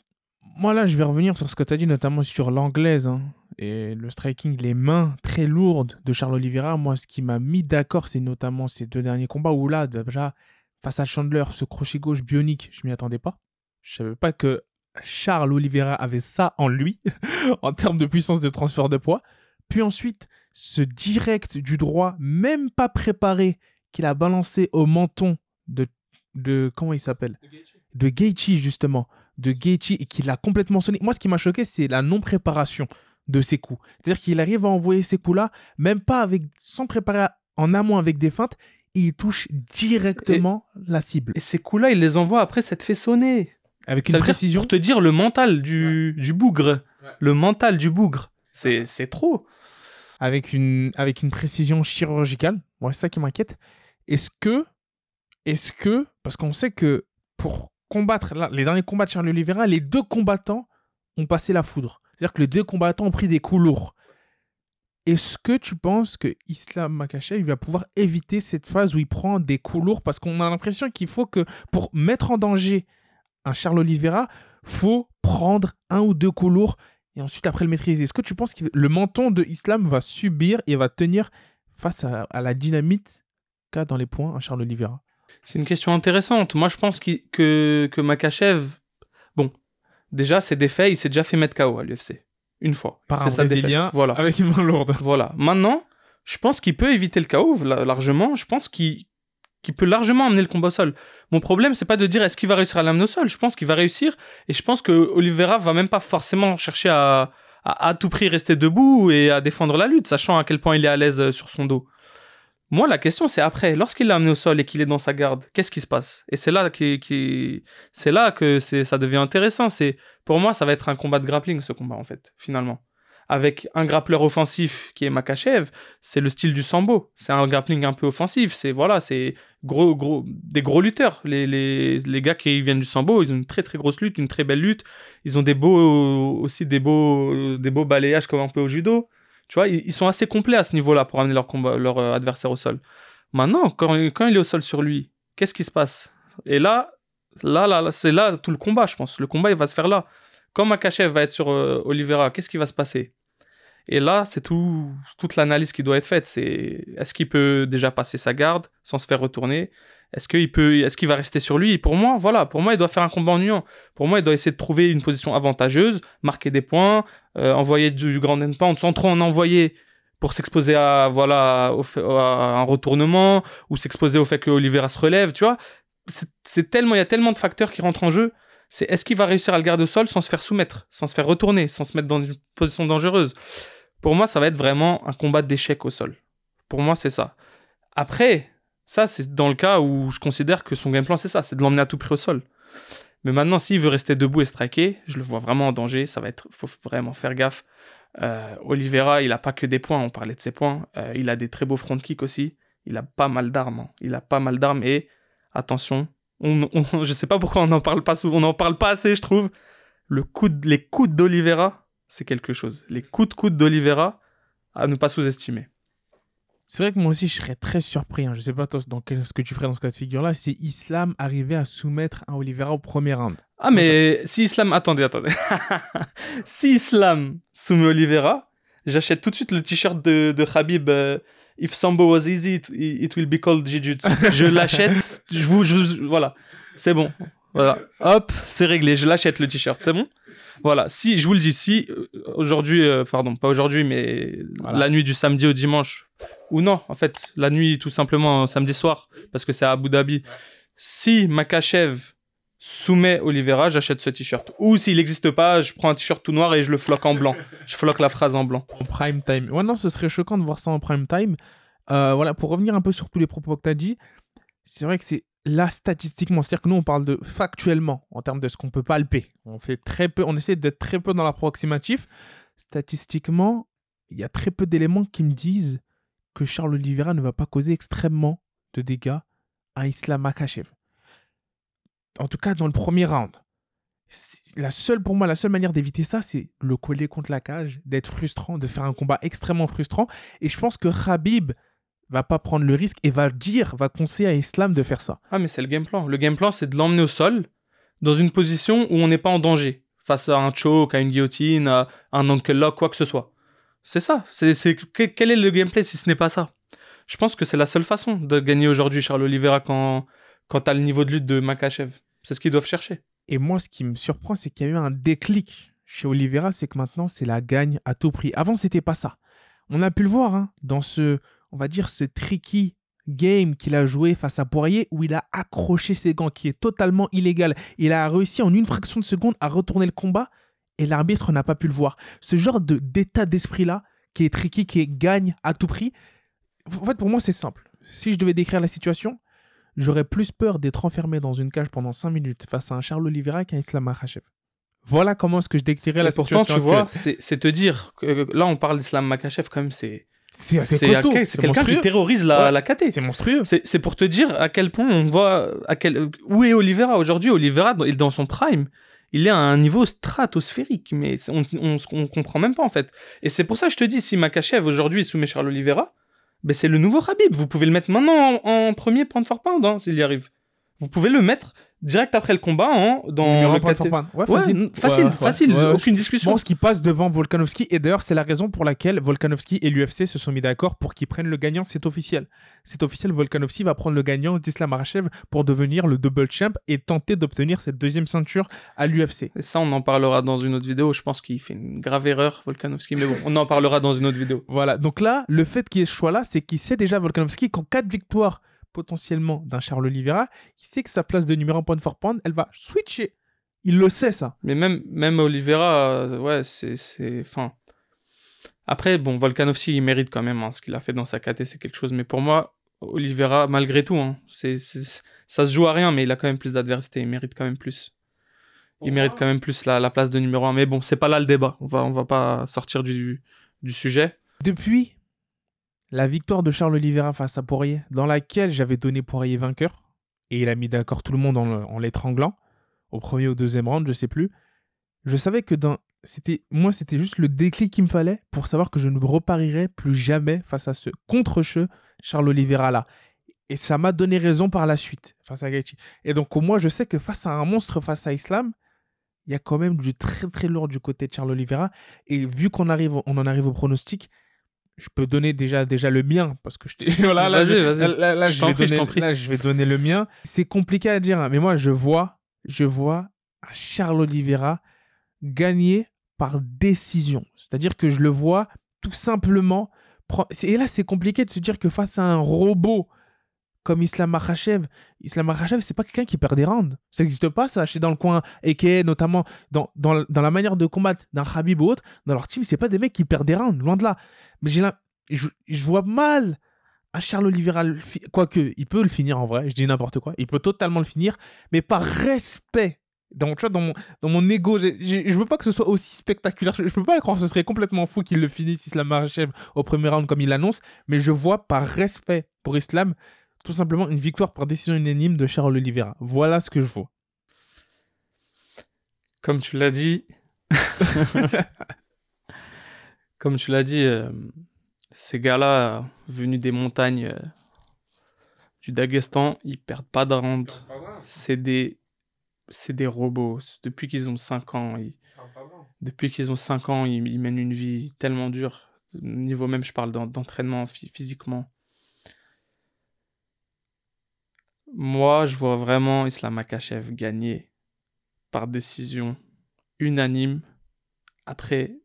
moi là, je vais revenir sur ce que tu as dit, notamment sur l'anglaise hein, et le striking, les mains très lourdes de Charles Oliveira. Moi, ce qui m'a mis d'accord, c'est notamment ces deux derniers combats où là, déjà... face à Chandler, ce crochet gauche bionique, je ne m'y attendais pas. Je savais pas que Charles Oliveira avait ça en lui, en termes de puissance de transfert de poids. Puis ensuite, ce direct du droit, même pas préparé, qu'il a balancé au menton de... de comment il s'appelle ? De Gaethje, justement. De Gaethje, et qu'il a complètement sonné. Moi, ce qui m'a choqué, c'est la non-préparation de ses coups. C'est-à-dire qu'il arrive à envoyer ces coups-là, même pas avec... sans préparer en amont avec des feintes, il touche directement et, la cible. Et ces coups-là, il les envoie après s'être fait sonner. Avec une ça précision. Pour te dire le mental du, ouais. du bougre. Ouais. Le mental du bougre. C'est, c'est trop. Avec une, avec une précision chirurgicale. Moi, c'est ça qui m'inquiète. Est-ce que, est-ce que, parce qu'on sait que pour combattre, là, les derniers combats de Charles Oliveira, les deux combattants ont passé la foudre. C'est-à-dire que les deux combattants ont pris des coups lourds. Est-ce que tu penses que Islam Makhachev va pouvoir éviter cette phase où il prend des coups lourds ? Parce qu'on a l'impression qu'il faut que, pour mettre en danger un Charles Oliveira, il faut prendre un ou deux coups lourds et ensuite après le maîtriser. Est-ce que tu penses que le menton de Islam va subir et va tenir face à, à la dynamite qu'a dans les points un Charles Oliveira ? C'est une question intéressante. Moi, je pense que, que Makhachev... Bon, déjà, c'est défait. Il s'est déjà fait mettre K O à l'U F C. Une fois. Par un Brésilien voilà. avec une main lourde. Voilà. Maintenant, je pense qu'il peut éviter le K O largement. Je pense qu'il, qu'il peut largement amener le combat au sol. Mon problème, c'est pas de dire est-ce qu'il va réussir à l'amener au sol. Je pense qu'il va réussir. Et je pense que Oliveira va même pas forcément chercher à, à, à tout prix rester debout et à défendre la lutte, sachant à quel point il est à l'aise sur son dos. Moi, la question, c'est après. Lorsqu'il l'a amené au sol et qu'il est dans sa garde, qu'est-ce qui se passe ? Et c'est là, qu'il, qu'il... C'est là que c'est... ça devient intéressant. C'est... Pour moi, ça va être un combat de grappling, ce combat, en fait, finalement. Avec un grappleur offensif qui est Makhachev, c'est le style du Sambo. C'est un grappling un peu offensif. C'est, voilà, c'est gros, gros... des gros lutteurs. Les, les... les gars qui viennent du Sambo, ils ont une très, très grosse lutte, une très belle lutte. Ils ont des beaux... aussi des beaux... des beaux balayages comme un peu au judo. Tu vois, ils sont assez complets à ce niveau-là pour amener leur, combat, leur adversaire au sol. Maintenant, quand, quand il est au sol sur lui, qu'est-ce qui se passe ? Et là, là, là, là, c'est là tout le combat, je pense. Le combat, il va se faire là. Quand Makhachev va être sur euh, Oliveira, qu'est-ce qui va se passer ? Et là, c'est tout, toute l'analyse qui doit être faite. C'est, est-ce qu'il peut déjà passer sa garde sans se faire retourner ? Est-ce qu'il peut, est-ce qu'il va rester sur lui ? Et pour moi, voilà, pour moi, il doit faire un combat ennuyant. Pour moi, il doit essayer de trouver une position avantageuse, marquer des points, euh, envoyer du, du ground and pound sans trop en envoyer pour s'exposer à, voilà, au fait, à un retournement ou s'exposer au fait que Oliveira se relève. Tu vois, c'est, c'est tellement, il y a tellement de facteurs qui rentrent en jeu. C'est est-ce qu'il va réussir à le garder au sol sans se faire soumettre, sans se faire retourner, sans se mettre dans une position dangereuse. Pour moi, ça va être vraiment un combat d'échecs au sol. Pour moi, c'est ça. Après. Ça, c'est dans le cas où je considère que son game plan, c'est ça, c'est de l'emmener à tout prix au sol. Mais maintenant, s'il veut rester debout et striker, je le vois vraiment en danger. Ça va être, faut vraiment faire gaffe. Euh, Oliveira, il n'a pas que des points, on parlait de ses points. Euh, il a des très beaux front kicks aussi. Il a pas mal d'armes. Hein. Il a pas mal d'armes et attention, on, on, je sais pas pourquoi on n'en parle pas souvent, on n'en parle pas assez, je trouve. Le coup de, les coudes d'Oliveira, c'est quelque chose. Les coups de coude d'Oliveira, à ne pas sous-estimer. C'est vrai que moi aussi, je serais très surpris. Hein. Je sais pas toi, dans quel, ce que tu ferais dans ce cas de figure-là, si Islam arrivait à soumettre un Oliveira au premier round. Ah, mais si Islam... Attendez, attendez. Si Islam soumet Oliveira, j'achète tout de suite le t-shirt de, de Khabib... Euh... If Sambo was easy, it, it will be called Jiu-Jitsu. Je l'achète, je vous... Je, voilà, c'est bon. Voilà. Hop, c'est réglé, je l'achète le t-shirt, c'est bon. Voilà, si, je vous le dis, si aujourd'hui, euh, pardon, pas aujourd'hui, mais voilà. La nuit du samedi au dimanche, ou non, en fait, la nuit tout simplement samedi soir, parce que c'est à Abu Dhabi, si Makhachev soumet Oliveira, j'achète ce t-shirt. Ou s'il n'existe pas, je prends un t-shirt tout noir et je le floque en blanc. Je floque la phrase en blanc. En prime time. Ouais, non, ce serait choquant de voir ça en prime time. Euh, voilà, pour revenir un peu sur tous les propos que tu as dit, c'est vrai que c'est là statistiquement. C'est-à-dire que nous, on parle de factuellement en termes de ce qu'on peut palper. On fait très peu, on essaie d'être très peu dans l'approximatif. Statistiquement, il y a très peu d'éléments qui me disent que Charles Oliveira ne va pas causer extrêmement de dégâts à Islam Makhachev. En tout cas, dans le premier round. La seule, pour moi, la seule manière d'éviter ça, c'est le coller contre la cage, d'être frustrant, de faire un combat extrêmement frustrant. Et je pense que Khabib va pas prendre le risque et va dire, va conseiller à Islam de faire ça. Ah, mais c'est le game plan. Le game plan, c'est de l'emmener au sol, dans une position où on n'est pas en danger, face à un choke, à une guillotine, à un ankle lock, quoi que ce soit. C'est ça. C'est, c'est... Quel est le gameplay si ce n'est pas ça? Je pense que c'est la seule façon de gagner aujourd'hui Charles Oliveira quand, quand tu as le niveau de lutte de Makhachev. C'est ce qu'ils doivent chercher. Et moi, ce qui me surprend, c'est qu'il y a eu un déclic chez Oliveira, c'est que maintenant, c'est la gagne à tout prix. Avant, c'était pas ça. On a pu le voir hein, dans ce, on va dire, ce tricky game qu'il a joué face à Poirier, où il a accroché ses gants, qui est totalement illégal. Il a réussi en une fraction de seconde à retourner le combat, et l'arbitre n'a pas pu le voir. Ce genre de, d'état d'esprit-là, qui est tricky, qui est gagne à tout prix, en fait, pour moi, c'est simple. Si je devais décrire la situation... J'aurais plus peur d'être enfermé dans une cage pendant cinq minutes face à un Charles Oliveira qu'à Islam Makhachev. Voilà comment est-ce que je décrirais la situation actuelle. Pourtant, tu vois, c'est, c'est te dire que là, on parle d'Islam Makhachev quand même, c'est... C'est, c'est, c'est costaud. À, c'est, c'est quelqu'un monstrueux. Qui terrorise la, ouais, la K T. C'est monstrueux. C'est, c'est pour te dire à quel point on voit... À quel, où est Oliveira aujourd'hui? Oliveira, dans, dans son prime, il est à un niveau stratosphérique, mais on ne comprend même pas, en fait. Et c'est pour ça que je te dis, si Makhachev, aujourd'hui, soumet Charles Oliveira, ben c'est le nouveau Khabib. Vous pouvez le mettre maintenant en, en premier pound for pound, hein, s'il y arrive. Vous pouvez le mettre direct après le combat en, dans le quatre... ouais, facile, ouais, facile, ouais, facile ouais, aucune discussion. Je pense qu'il passe devant Volkanovski. Et d'ailleurs, c'est la raison pour laquelle Volkanovski et l'U F C se sont mis d'accord pour qu'ils prennent le gagnant. C'est officiel. C'est officiel, Volkanovski va prendre le gagnant d'Islam Makhachev pour devenir le double champ et tenter d'obtenir cette deuxième ceinture à l'U F C. Et ça, on en parlera dans une autre vidéo. Je pense qu'il fait une grave erreur, Volkanovski. Mais bon, on en parlera dans une autre vidéo. Voilà. Donc là, le fait qu'il y ait ce choix-là, c'est qu'il sait déjà, Volkanovski, qu'en cas de victoire potentiellement d'un Charles Oliveira, qui sait que sa place de numéro un pound for pound, elle va switcher. Il le sait, ça. Mais même, même Oliveira, euh, ouais, c'est... c'est fin... Après, bon, Volkanovski, il mérite quand même. Hein, ce qu'il a fait dans sa K T, c'est quelque chose. Mais pour moi, Oliveira, malgré tout, hein, c'est, c'est, ça se joue à rien, mais il a quand même plus d'adversité. Il mérite quand même plus. Il ouais. mérite quand même plus la, la place de numéro un. Mais bon, c'est pas là le débat. On va, on va pas sortir du, du sujet. Depuis... La victoire de Charles Oliveira face à Poirier, dans laquelle j'avais donné Poirier vainqueur, et il a mis d'accord tout le monde en, le, en l'étranglant, au premier ou au deuxième round, je ne sais plus. Je savais que dans, c'était, moi, c'était juste le déclic qu'il me fallait pour savoir que je ne reparierais plus jamais face à ce contre-cheu Charles Oliveira-là. Et ça m'a donné raison par la suite, face à Gaethje. Et donc, au moins, je sais que face à un monstre, face à Islam, il y a quand même du très, très lourd du côté de Charles Oliveira. Et vu qu'on arrive, on en arrive au pronostic, je peux donner déjà, déjà le mien, parce que je t'ai... Voilà, là, vas-y, je... vas-y. Là, là, là, je, je, vais prie, donner... je là, je vais donner le mien. C'est compliqué à dire, hein, mais moi, je vois, je vois un Charles Oliveira gagner par décision. C'est-à-dire que je le vois tout simplement... Et là, c'est compliqué de se dire que face à un robot comme Islam Makhachev, Islam Makhachev, c'est pas quelqu'un qui perd des rounds. Ça n'existe pas, ça, chez dans le coin, A K A, notamment dans, dans, dans la manière de combattre d'un Khabib ou autre, dans leur team, c'est pas des mecs qui perdent des rounds, loin de là. Mais j'ai la... je, je vois mal un Charles Oliveira, quoique, il peut le finir en vrai, je dis n'importe quoi, il peut totalement le finir, mais par respect Donc, tu vois, dans mon, dans mon ego, j'ai, j'ai, je veux pas que ce soit aussi spectaculaire. Je, je peux pas le croire, ce serait complètement fou qu'il le finisse, Islam Makhachev, au premier round comme il l'annonce. Mais je vois, par respect pour Islam, tout simplement une victoire par décision unanime de Charles Oliveira. Voilà ce que je vois. Comme tu l'as dit, comme tu l'as dit, euh, ces gars-là, euh, venus des montagnes euh, du Daguestan, ils perdent pas de round. C'est des C'est des robots. Depuis qu'ils ont cinq ans, ils... Depuis qu'ils ont cinq ans, ils, ils mènent une vie tellement dure. Au niveau même, je parle d'entraînement physiquement. Moi, je vois vraiment Islam Makhachev gagner par décision unanime après...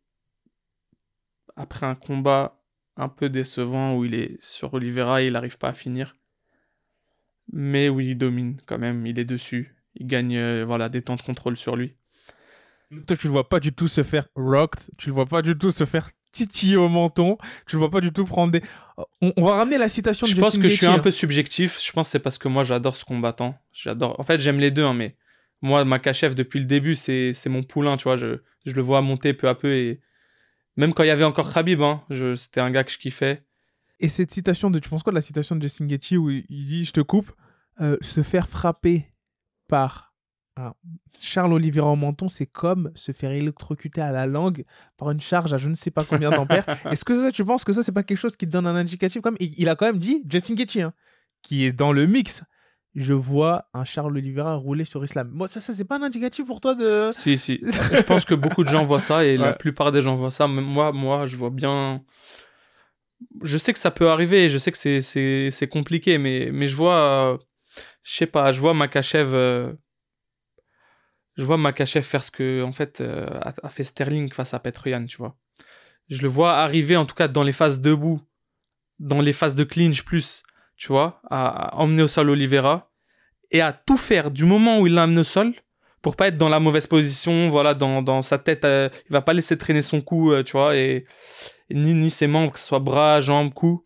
après un combat un peu décevant où il est sur Oliveira et il n'arrive pas à finir. Mais où il domine quand même, il est dessus. Il gagne euh, voilà, des temps de contrôle sur lui. Toi, tu le vois pas du tout se faire rocked. Tu le vois pas du tout se faire titiller au menton. Tu le vois pas du tout prendre des... On, on va ramener la citation de Justin Gaethje. Je pense que je suis un peu subjectif. Je pense que c'est parce que moi, j'adore ce combattant. J'adore... En fait, j'aime les deux, hein, mais moi, Makhachev, depuis le début, c'est, c'est mon poulain. Tu vois, je, je le vois monter peu à peu. Et même quand il y avait encore Khabib, hein, je... c'était un gars que je kiffais. Et cette citation de... Tu penses quoi de la citation de Justin Gaethje où il dit, je te coupe, euh, se faire frapper par un Charles Oliveira au menton, c'est comme se faire électrocuter à la langue par une charge à je ne sais pas combien d'ampères. Est-ce que ça, tu penses que ça, c'est pas quelque chose qui te donne un indicatif comme... Il a quand même dit, Justin Gaethje, hein, qui est dans le mix, je vois un Charles Oliveira rouler sur Islam. Moi, ça, ça c'est pas un indicatif pour toi de... Si, si. Je pense que beaucoup de gens voient ça et ouais. La plupart des gens voient ça. Moi, moi, je vois bien... Je sais que ça peut arriver, je sais que c'est, c'est, c'est compliqué, mais, mais je vois... Euh... Je sais pas, je vois Makhachev euh... je vois Makhachev faire ce que en fait euh, a, a fait Sterling face à Petr Yan, tu vois. Je le vois arriver en tout cas dans les phases debout, dans les phases de clinch plus, tu vois, à, à emmener au sol Oliveira et à tout faire du moment où il l'emmène au sol pour pas être dans la mauvaise position, voilà, dans, dans sa tête, euh, il va pas laisser traîner son cou, euh, tu vois, et, et ni ni ses membres, que ce soit bras, jambes, cou.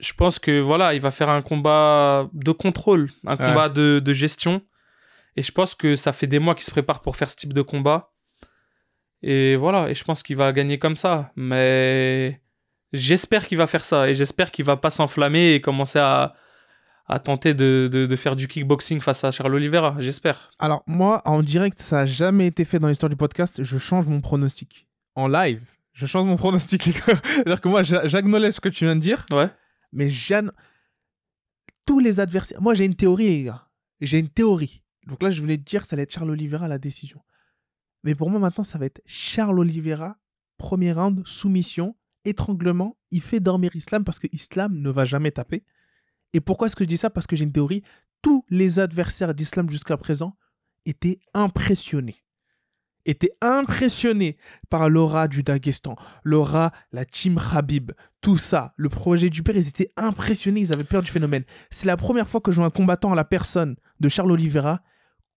Je pense que voilà, il va faire un combat de contrôle, un ouais. combat de, de gestion. Et je pense que ça fait des mois qu'il se prépare pour faire ce type de combat. Et voilà, et je pense qu'il va gagner comme ça. Mais j'espère qu'il va faire ça. Et j'espère qu'il va pas s'enflammer et commencer à, à tenter de, de, de faire du kickboxing face à Charles Oliveira. J'espère. Alors moi, en direct, ça n'a jamais été fait dans l'histoire du podcast. Je change mon pronostic. En live, je change mon pronostic. C'est-à-dire que moi, j'acknowledge ce que tu viens de dire. Ouais. Mais Jeanne, tous les adversaires... Moi, j'ai une théorie, les gars. J'ai une théorie. Donc là, je venais de dire que ça allait être Charles Oliveira à la décision. Mais pour moi, maintenant, ça va être Charles Oliveira, premier round, soumission, étranglement. Il fait dormir Islam parce que Islam ne va jamais taper. Et pourquoi est-ce que je dis ça ? Parce que j'ai une théorie. Tous les adversaires d'Islam jusqu'à présent étaient impressionnés. Étaient impressionnés par l'aura du Daguestan, l'aura, la team Khabib, tout ça, le projet du père, ils étaient impressionnés, ils avaient peur du phénomène. C'est la première fois que je vois un combattant à la personne de Charles Oliveira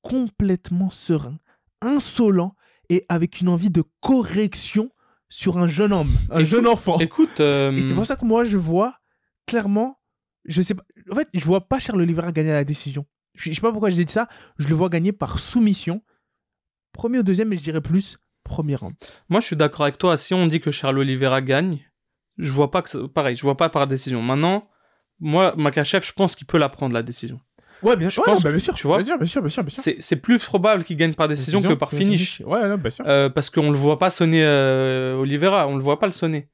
complètement serein, insolent et avec une envie de correction sur un jeune homme, un écoute, jeune enfant. Écoute, euh... Et c'est pour ça que moi je vois clairement, je sais pas, en fait je vois pas Charles Oliveira gagner à la décision. Je, je sais pas pourquoi j'ai dit ça, je le vois gagner par soumission. Premier ou deuxième, mais je dirais plus premier round. Moi, je suis d'accord avec toi. Si on dit que Charles Oliveira gagne, je vois pas que ça... pareil. Je vois pas par décision. Maintenant, moi, Makhachev, je pense qu'il peut la prendre la décision. Ouais, bien, je ouais, pense non, bah, bien sûr. Tu vois, bien sûr, bien sûr, bien sûr, bien sûr. C'est, c'est plus probable qu'il gagne par décision, décision que par finish. finish. Ouais, non, bien sûr. Euh, parce qu'on le voit pas sonner euh, Oliveira, on le voit pas le sonner.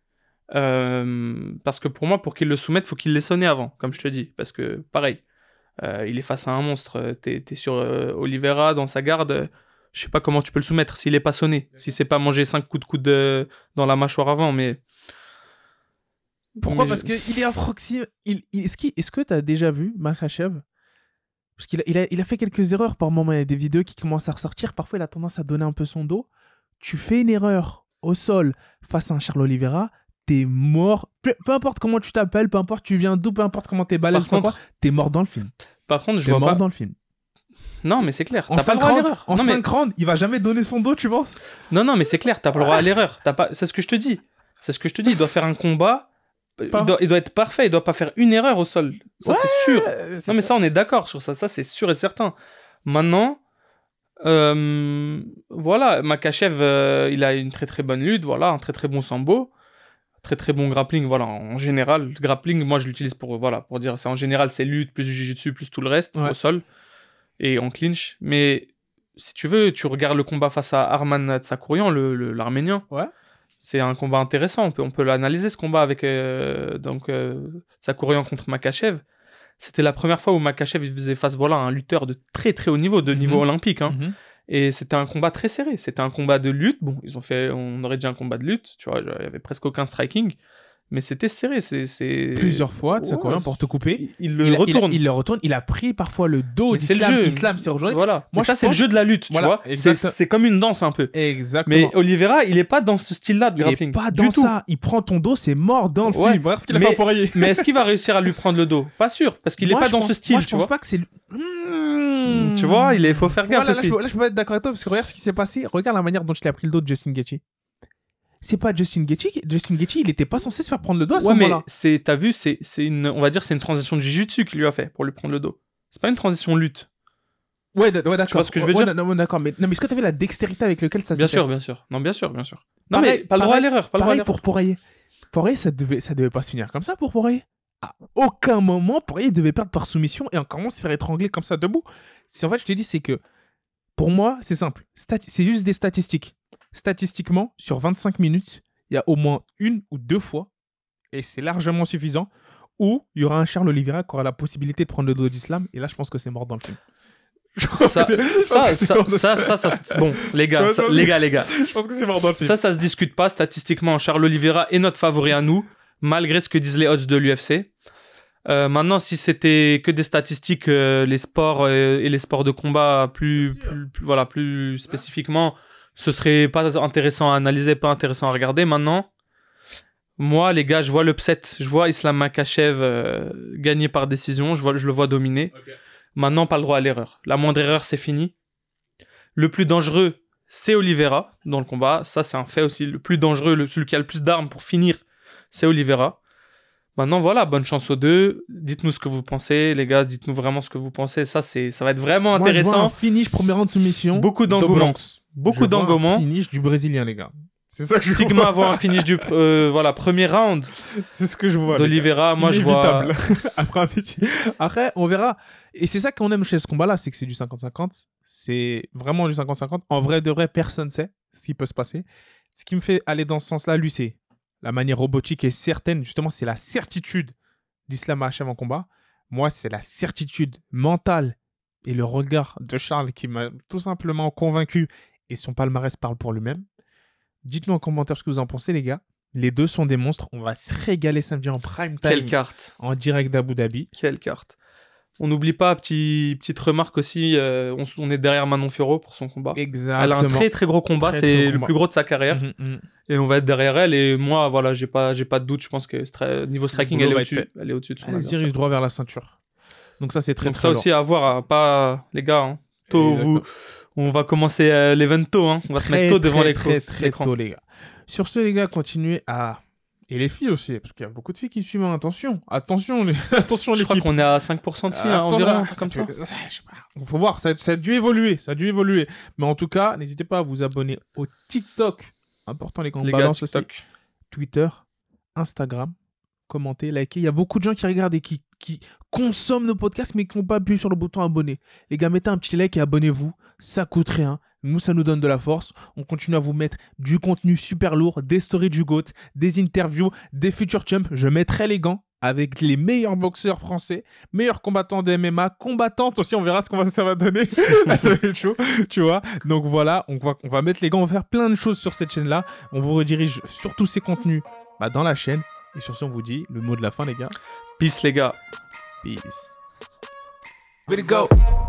Euh, parce que pour moi, pour qu'il le soumette, faut qu'il l'ait sonné avant, comme je te dis. Parce que pareil, euh, il est face à un monstre. T'es, t'es sur euh, Oliveira dans sa garde. Euh, Je sais pas comment tu peux le soumettre s'il est pas sonné, si c'est pas manger cinq coups de coude euh, dans la mâchoire avant, mais... Pourquoi ? mais Parce je... qu'il est approximé. Il, il, est-ce, est-ce que t'as déjà vu Makhachev ? Parce qu'il a, il a, il a fait quelques erreurs par moment, il y a des vidéos qui commencent à ressortir, parfois il a tendance à donner un peu son dos. Tu fais une erreur au sol face à un Charles Oliveira, t'es mort. Peu, peu importe comment tu t'appelles, peu importe tu viens d'où, peu importe comment t'es balèze, par contre, quoi, t'es mort dans le film. Par contre, je t'es vois pas... T'es mort dans le film. Non, mais c'est clair. En t'as pas le droit à l'erreur. En non, cinq mais... rounds, il va jamais donner son dos, tu penses ? Non, non, mais c'est clair, t'as pas le droit à l'erreur. T'as pas... C'est ce que je te dis. C'est ce que je te dis. Il doit faire un combat. Il doit... il doit être parfait. Il doit pas faire une erreur au sol. Ça, ouais, c'est sûr. C'est non, ça. Mais ça, on est d'accord sur ça. Ça, c'est sûr et certain. Maintenant, Euh, voilà, Makhachev, euh, il a une très très bonne lutte, voilà, un très très bon sambo, très très bon grappling, voilà, en général, grappling, moi je l'utilise pour, voilà, pour dire, c'est en général, c'est lutte, plus jiu-jitsu, plus tout le reste, ouais. au sol, et en clinch, mais si tu veux, tu regardes le combat face à Arman Tsarukyan, le, le, l'Arménien, ouais. c'est un combat intéressant, on peut, on peut l'analyser ce combat avec euh, donc, euh, Tsarukyan contre Makhachev. C'était la première fois où Makhachev faisait face voilà, à un lutteur de très très haut niveau, de niveau mmh. olympique. Hein. Mmh. Et c'était un combat très serré. C'était un combat de lutte. Bon, ils ont fait, on aurait déjà un combat de lutte. Tu vois, il n'y avait presque aucun striking. Mais c'était serré. C'est, c'est... Plusieurs fois, Tsarukyan, pour te couper. Il, il le il, retourne. Il, il le retourne. Il a pris parfois le dos d'Islam. C'est Islam s'est rejoint. Voilà. Moi, ça, c'est pense... le jeu de la lutte. Tu voilà. vois c'est, c'est comme une danse un peu. Exactement. Mais Oliveira, il n'est pas dans ce style-là de grappling. Il n'est pas dans ça. Il prend ton dos, c'est mort dans le ouais. film. Regarde ce qu'il a mais, fait à Poirier. Mais est-ce qu'il va réussir à lui prendre le dos? Pas sûr. Parce qu'il n'est pas dans pense, ce style. Moi, je pense pas que c'est. Mmh. Tu vois, il faut faire gaffe. Là, je peux pas être d'accord avec toi parce que regarde ce qui s'est passé. Regarde la manière dont il a pris le dos de Justin Gaethje. C'est pas Justin Gaethje. Justin Gaethje, il était pas censé se faire prendre le dos à ce ouais, moment-là. Ouais, mais c'est, t'as vu, c'est, c'est une, on va dire, c'est une transition de jiu-jitsu qu'il lui a fait pour lui prendre le dos. C'est pas une transition lutte. Ouais, d- ouais d'accord. Tu vois ce que je veux ouais, dire non, non, d'accord, mais, non, mais est-ce que t'avais la dextérité avec laquelle ça s'est bien fait? Bien sûr, bien sûr. Non, bien sûr, bien sûr. Non, pareil, mais pas le droit à l'erreur. Pas le droit à l'erreur. Pour Poirier. Poirier, ça devait, ça devait pas se finir comme ça pour Poirier. À aucun moment, Poirier devait perdre par soumission et encore moins se faire étrangler comme ça debout. Si en fait, je te dis, c'est que pour moi, c'est simple. Stati- c'est juste des statistiques. Statistiquement, sur vingt-cinq minutes, il y a au moins une ou deux fois, et c'est largement suffisant, où il y aura un Charles Oliveira qui aura la possibilité de prendre le dos d'Islam, et là, je pense que c'est mort dans le film. Ça, ça, ça, ça, ça, ça, ça, bon, les gars, ça, les gars, les gars. Je pense que c'est mort dans le film. Ça, ça se discute pas. Statistiquement, Charles Oliveira est notre favori à nous, malgré ce que disent les odds de l'U F C. Euh, maintenant, si c'était que des statistiques, euh, les sports euh, et les sports de combat plus, plus, plus voilà, plus spécifiquement. Ce serait pas intéressant à analyser, pas intéressant à regarder. Maintenant, moi, les gars, je vois l'upset. Je vois Islam Makhachev euh, gagner par décision. Je, vois, je le vois dominer. Okay. Maintenant, pas le droit à l'erreur. La moindre erreur, c'est fini. Le plus dangereux, c'est Oliveira dans le combat. Ça, c'est un fait aussi. Le plus dangereux, le, celui qui a le plus d'armes pour finir, c'est Oliveira. Maintenant, voilà, bonne chance aux deux. Dites-nous ce que vous pensez, les gars. Dites-nous vraiment ce que vous pensez. Ça, c'est, ça va être vraiment moi, intéressant. Je vois un finish, premier round de soumission. Beaucoup d'engouement. Beaucoup d'engouement. Un finish du Brésilien, les gars. C'est ça que je Sigma vois. Sigma avoir un finish du euh, voilà, premier round. C'est ce que je vois. D'Oliveira, moi je vois. Après, après, on verra. Et c'est ça qu'on aime chez ce combat-là, c'est que c'est du cinquante-cinquante. C'est vraiment du cinquante-cinquante. En vrai de vrai, personne ne sait ce qui peut se passer. Ce qui me fait aller dans ce sens-là, lui, c'est la manière robotique et certaine. Justement, c'est la certitude d'Islam Makhachev en combat. Moi, c'est la certitude mentale et le regard de Charles qui m'a tout simplement convaincu. Et son palmarès parle pour lui-même. Dites-nous en commentaire ce que vous en pensez, les gars. Les deux sont des monstres. On va se régaler samedi en prime time. Quelle carte! En direct d'Abu Dhabi. Quelle carte! On n'oublie pas, petit, petite remarque aussi, euh, on, on est derrière Manon Fioro pour son combat. Exactement. Elle a un très très gros combat, très, c'est très gros le combat. Plus gros de sa carrière. Mmh, mmh. Et on va être derrière elle. Et moi, voilà, j'ai pas, j'ai pas de doute. Je pense que stra- niveau striking, elle est, au-dessus, elle est au-dessus de son. Elle dirige droit vers la ceinture. Donc ça, c'est très Donc très ça lourd. Aussi à voir, à pas les gars. Hein. Tôt, vous. On va commencer euh, l'event tôt, hein. On va très, se mettre tôt devant très, l'écran. Très, très, très tôt, les gars. Sur ce, les gars, continuez à... Et les filles aussi, parce qu'il y a beaucoup de filles qui suivent. Attention, attention, les... attention l'équipe. Je crois qu'on est à cinq pour cent de filles, euh, environ, comme ça. ça. Je sais pas. Il faut voir, ça, ça a dû évoluer, ça a dû évoluer. Mais en tout cas, n'hésitez pas à vous abonner au TikTok. Important, les gars, on balance aussi. Twitter, Instagram, commenter, liker. Il y a beaucoup de gens qui regardent et qui, qui consomment nos podcasts, mais qui n'ont pas appuyé sur le bouton abonner. Les gars, mettez un petit like et abonnez-vous. Ça coûte rien. Nous, ça nous donne de la force. On continue à vous mettre du contenu super lourd, des stories du GOAT, des interviews, des futurs champs. Je mettrai les gants avec les meilleurs boxeurs français, meilleurs combattants de M M A, combattantes aussi. On verra ce que ça va donner. Ça va être chaud, tu vois. Donc voilà, on va, on va mettre les gants. On va faire plein de choses sur cette chaîne-là. On vous redirige sur tous ces contenus bah, dans la chaîne. Et sur ce, on vous dit le mot de la fin, les gars. Peace, les gars. Peace. Way to go.